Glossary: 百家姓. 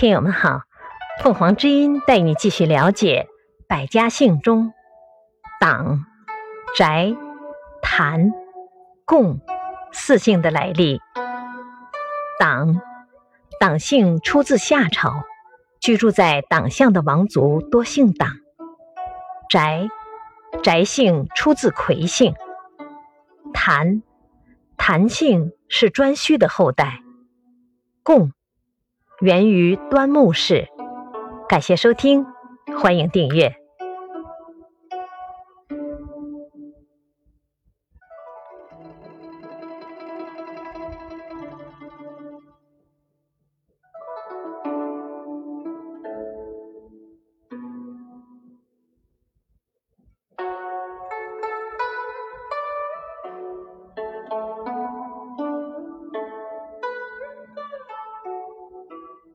听友们好，凤凰之音带你继续了解百家姓中党、翟、谭、贡四姓的来历。党姓出自夏朝，居住在党项的王族多姓党。翟姓出自夔姓。谭姓是颛顼的后代。贡源于端木氏。感谢收听，欢迎订阅。